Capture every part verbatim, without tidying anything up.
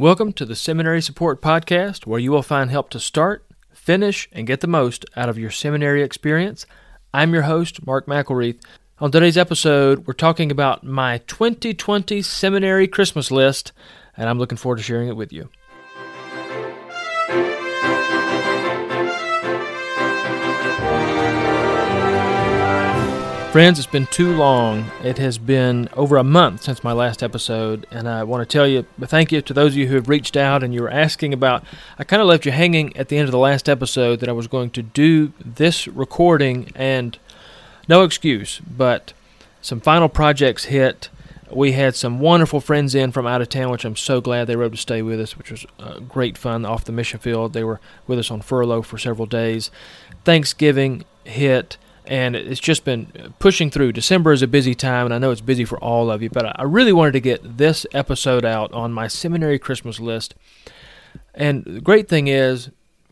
Welcome to the Seminary Support Podcast, where you will find help to start, finish, and get the most out of your seminary experience. I'm your host, Mark McElreath. On today's episode, we're talking about my twenty twenty seminary Christmas list, and I'm looking forward to sharing it with you. Friends, it's been too long. It has been over a month since my last episode, and I want to tell you thank you to those of you who have reached out and you were asking about. I kind of left you hanging at the end of the last episode that I was going to do this recording, and no excuse, but some final projects hit. We had some wonderful friends in from out of town, which I'm so glad they rode to stay with us, which was uh, great fun off the mission field. They were with us on furlough for several days. Thanksgiving hit. And it's just been pushing through. December is a busy time, and I know it's busy for all of you, but I really wanted to get this episode out on my seminary Christmas list. And the great thing is,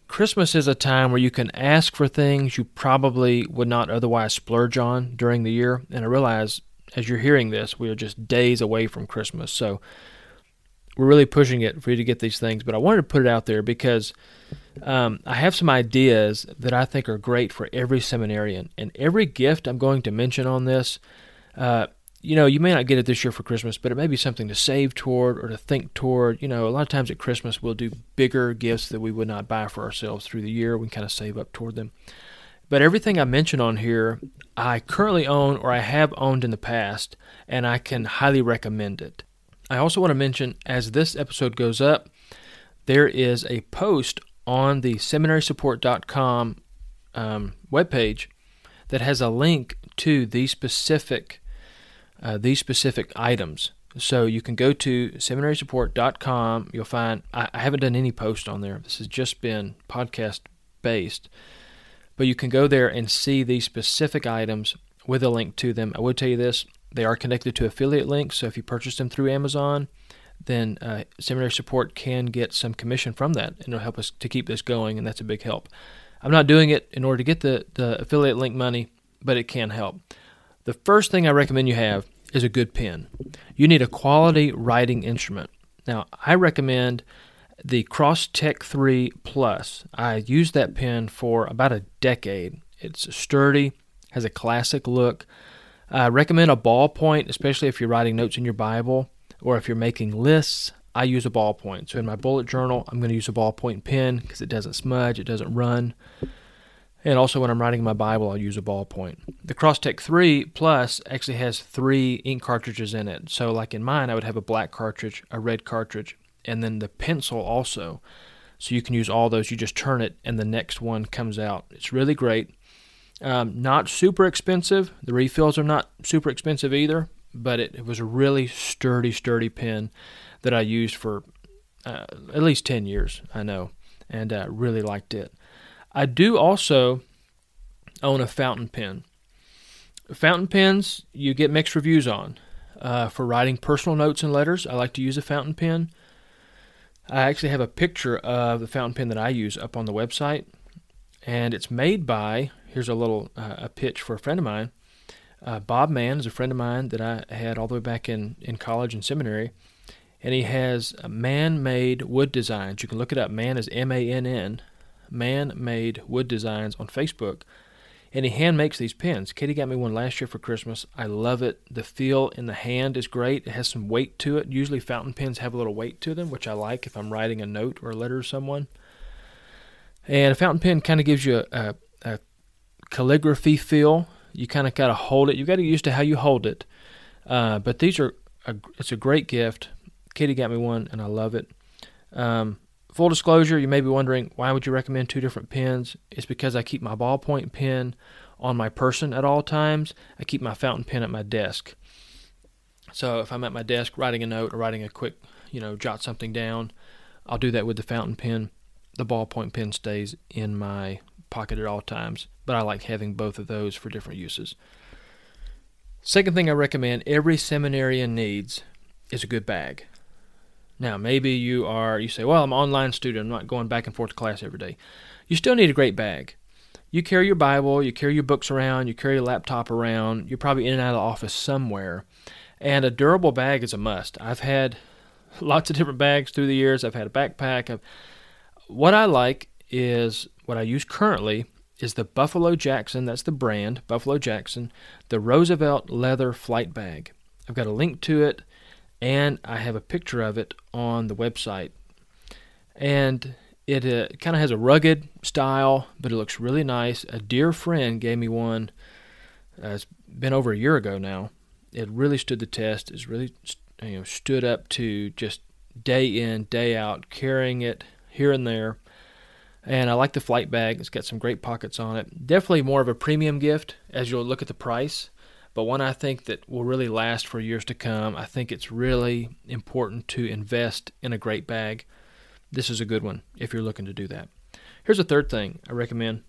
Christmas is a time where you can ask for things you probably would not otherwise splurge on during the year. And I realize, as you're hearing this, we are just days away from Christmas. So we're really pushing it for you to get these things. But I wanted to put it out there because Um, I have some ideas that I think are great for every seminarian, and every gift I'm going to mention on this, uh, you know, you may not get it this year for Christmas, but it may be something to save toward or to think toward. You know, a lot of times at Christmas we'll do bigger gifts that we would not buy for ourselves through the year. We can kind of save up toward them. But everything I mention on here, I currently own or I have owned in the past, and I can highly recommend it. I also want to mention, as this episode goes up, there is a post on the seminary support dot com um, webpage that has a link to these specific uh, these specific items. So you can go to seminary support dot com. You'll find I, I haven't done any post on there. This has just been podcast based, but you can go there and see these specific items with a link to them. I will tell you this: they are connected to affiliate links. So if you purchase them through Amazon, then uh, Seminary Support can get some commission from that, and it'll help us to keep this going, and that's a big help. I'm not doing it in order to get the, the affiliate link money, but it can help. The first thing I recommend you have is a good pen. You need a quality writing instrument. Now, I recommend the CrossTech three Plus. I used that pen for about a decade. It's sturdy, has a classic look. I recommend a ballpoint, especially if you're writing notes in your Bible, or if you're making lists. I use a ballpoint. So in my bullet journal, I'm going to use a ballpoint pen because it doesn't smudge, it doesn't run. And also when I'm writing my Bible, I'll use a ballpoint. The CrossTech three Plus actually has three ink cartridges in it. So like in mine, I would have a black cartridge, a red cartridge, and then the pencil also. So you can use all those. You just turn it and the next one comes out. It's really great. Um, not super expensive. The refills are not super expensive either. But it, it was a really sturdy, sturdy pen that I used for uh, at least ten years, I know, and I uh, really liked it. I do also own a fountain pen. Fountain pens, you get mixed reviews on. Uh, for writing personal notes and letters, I like to use a fountain pen. I actually have a picture of the fountain pen that I use up on the website, and it's made by, here's a little uh, a pitch for a friend of mine, Uh, Bob Mann is a friend of mine that I had all the way back in, in college and seminary, and he has man-made wood designs. You can look it up. Mann is M A N N, man-made wood designs on Facebook, and he hand makes these pens. Katie got me one last year for Christmas. I love it. The feel in the hand is great. It has some weight to it. Usually fountain pens have a little weight to them, which I like if I'm writing a note or a letter to someone. And a fountain pen kind of gives you a, a, a calligraphy feel. You kind of got to hold it. You've got to get used to how you hold it. Uh, but these are, a, it's a great gift. Katie got me one, and I love it. Um, full disclosure, you may be wondering, why would you recommend two different pens? It's because I keep my ballpoint pen on my person at all times. I keep my fountain pen at my desk. So if I'm at my desk writing a note or writing a quick, you know, jot something down, I'll do that with the fountain pen. The ballpoint pen stays in my pocket at all times, but I like having both of those for different uses. Second thing I recommend every seminarian needs is a good bag. Now, maybe you are, you say, well, I'm an online student, I'm not going back and forth to class every day. You still need a great bag. You carry your Bible, you carry your books around, you carry your laptop around, you're probably in and out of the office somewhere, and a durable bag is a must. I've had lots of different bags through the years. I've had a backpack. I've, what I like is, what I use currently is the Buffalo Jackson, that's the brand, Buffalo Jackson, the Roosevelt Leather Flight Bag. I've got a link to it, and I have a picture of it on the website. And it uh, kind of has a rugged style, but it looks really nice. A dear friend gave me one. Uh, it's been over a year ago now. It really stood the test. It's really you know, stood up to just day in, day out, carrying it here and there. And I like the flight bag. It's got some great pockets on it. Definitely more of a premium gift as you'll look at the price, but one I think that will really last for years to come. I think it's really important to invest in a great bag. This is a good one if you're looking to do that. Here's a third thing I recommend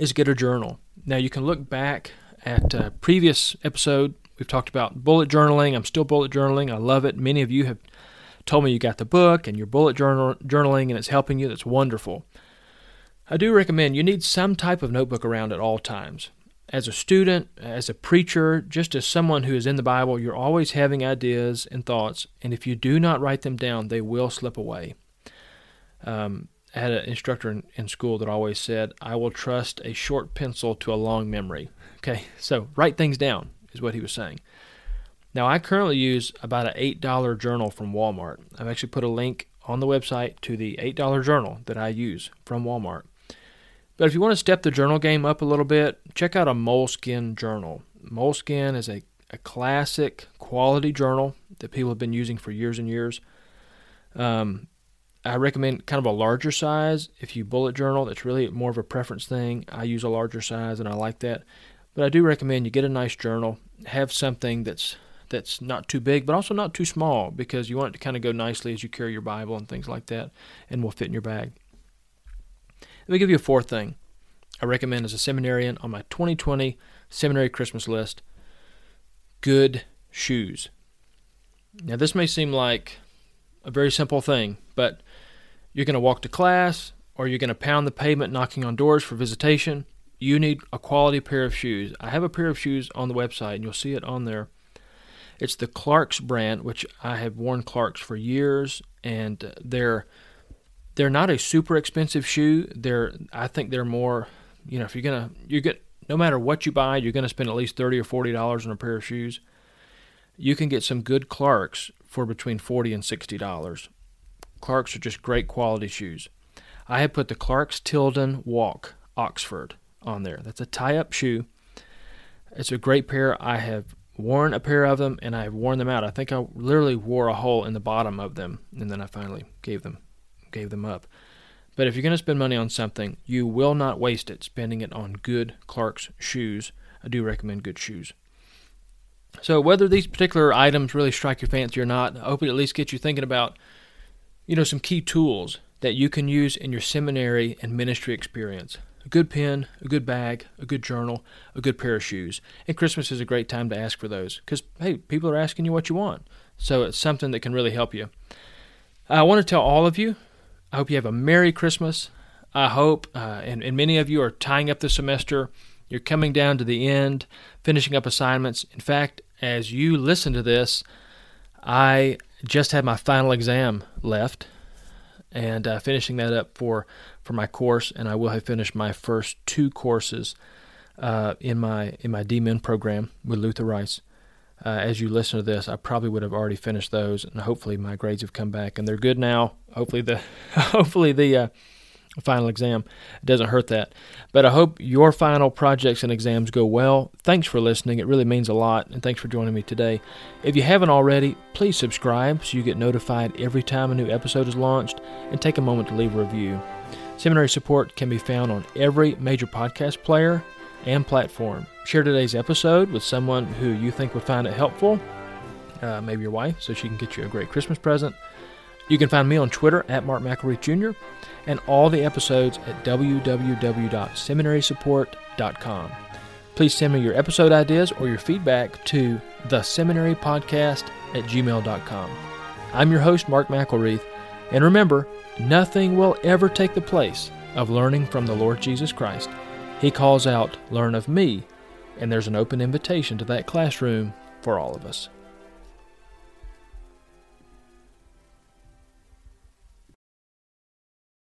is get a journal. Now, you can look back at a previous episode. We've talked about bullet journaling. I'm still bullet journaling. I love it. Many of you have told me you got the book and you're bullet journal, journaling and it's helping you. That's wonderful. I do recommend you need some type of notebook around at all times. As a student, as a preacher, just as someone who is in the Bible, you're always having ideas and thoughts, and if you do not write them down, they will slip away. Um, I had an instructor in, in school that always said, I will trust a short pencil to a long memory. Okay, so write things down is what he was saying. Now, I currently use about an eight dollar journal from Walmart. I've actually put a link on the website to the eight dollar journal that I use from Walmart. But if you want to step the journal game up a little bit, check out a Moleskine journal. Moleskine is a, a classic quality journal that people have been using for years and years. Um, I recommend kind of a larger size. If you bullet journal, that's really more of a preference thing. I use a larger size and I like that. But I do recommend you get a nice journal. Have something that's that's not too big, but also not too small, because you want it to kind of go nicely as you carry your Bible and things like that, and will fit in your bag. Let me give you a fourth thing I recommend as a seminarian on my twenty twenty seminary Christmas list: good shoes. Now, this may seem like a very simple thing, but you're going to walk to class, or you're going to pound the pavement knocking on doors for visitation. You need a quality pair of shoes. I have a pair of shoes on the website, and you'll see it on there. It's the Clarks brand, which I have worn Clarks for years, and they're they're not a super expensive shoe. They're I think they're more, you know, if you're gonna you get no matter what you buy, you're gonna spend at least thirty or forty dollars on a pair of shoes. You can get some good Clarks for between forty and sixty dollars. Clarks are just great quality shoes. I have put the Clarks Tilden Walk Oxford on there. That's a tie-up shoe. It's a great pair. I have worn a pair of them, and I have worn them out. I think I literally wore a hole in the bottom of them, and then I finally gave them gave them up. But if you're going to spend money on something, you will not waste it spending it on good Clarks shoes. I do recommend good shoes. So whether these particular items really strike your fancy or not, I hope it at least gets you thinking about, you know, some key tools that you can use in your seminary and ministry experience. A good pen, a good bag, a good journal, a good pair of shoes. And Christmas is a great time to ask for those, because, hey, people are asking you what you want. So it's something that can really help you. I want to tell all of you, I hope you have a Merry Christmas. I hope, uh, and, and many of you are tying up the semester. You're coming down to the end, finishing up assignments. In fact, as you listen to this, I just had my final exam left, and uh, finishing that up for, for my course, and I will have finished my first two courses uh, in my in my D M I N program with Luther Rice. Uh, as you listen to this, I probably would have already finished those, and hopefully my grades have come back, and they're good now. Hopefully the hopefully the uh, final exam doesn't hurt that. But I hope your final projects and exams go well. Thanks for listening. It really means a lot, and thanks for joining me today. If you haven't already, please subscribe so you get notified every time a new episode is launched, and take a moment to leave a review. Seminary Support can be found on every major podcast player and platform. Share today's episode with someone who you think would find it helpful, uh, maybe your wife, so she can get you a great Christmas present. You can find me on Twitter at Mark McElreath Junior and all the episodes at w w w dot seminary support dot com. Please send me your episode ideas or your feedback to the seminary podcast at gmail dot com. I'm your host, Mark McElreath, and remember, nothing will ever take the place of learning from the Lord Jesus Christ. He calls out, "Learn of me," and there's an open invitation to that classroom for all of us.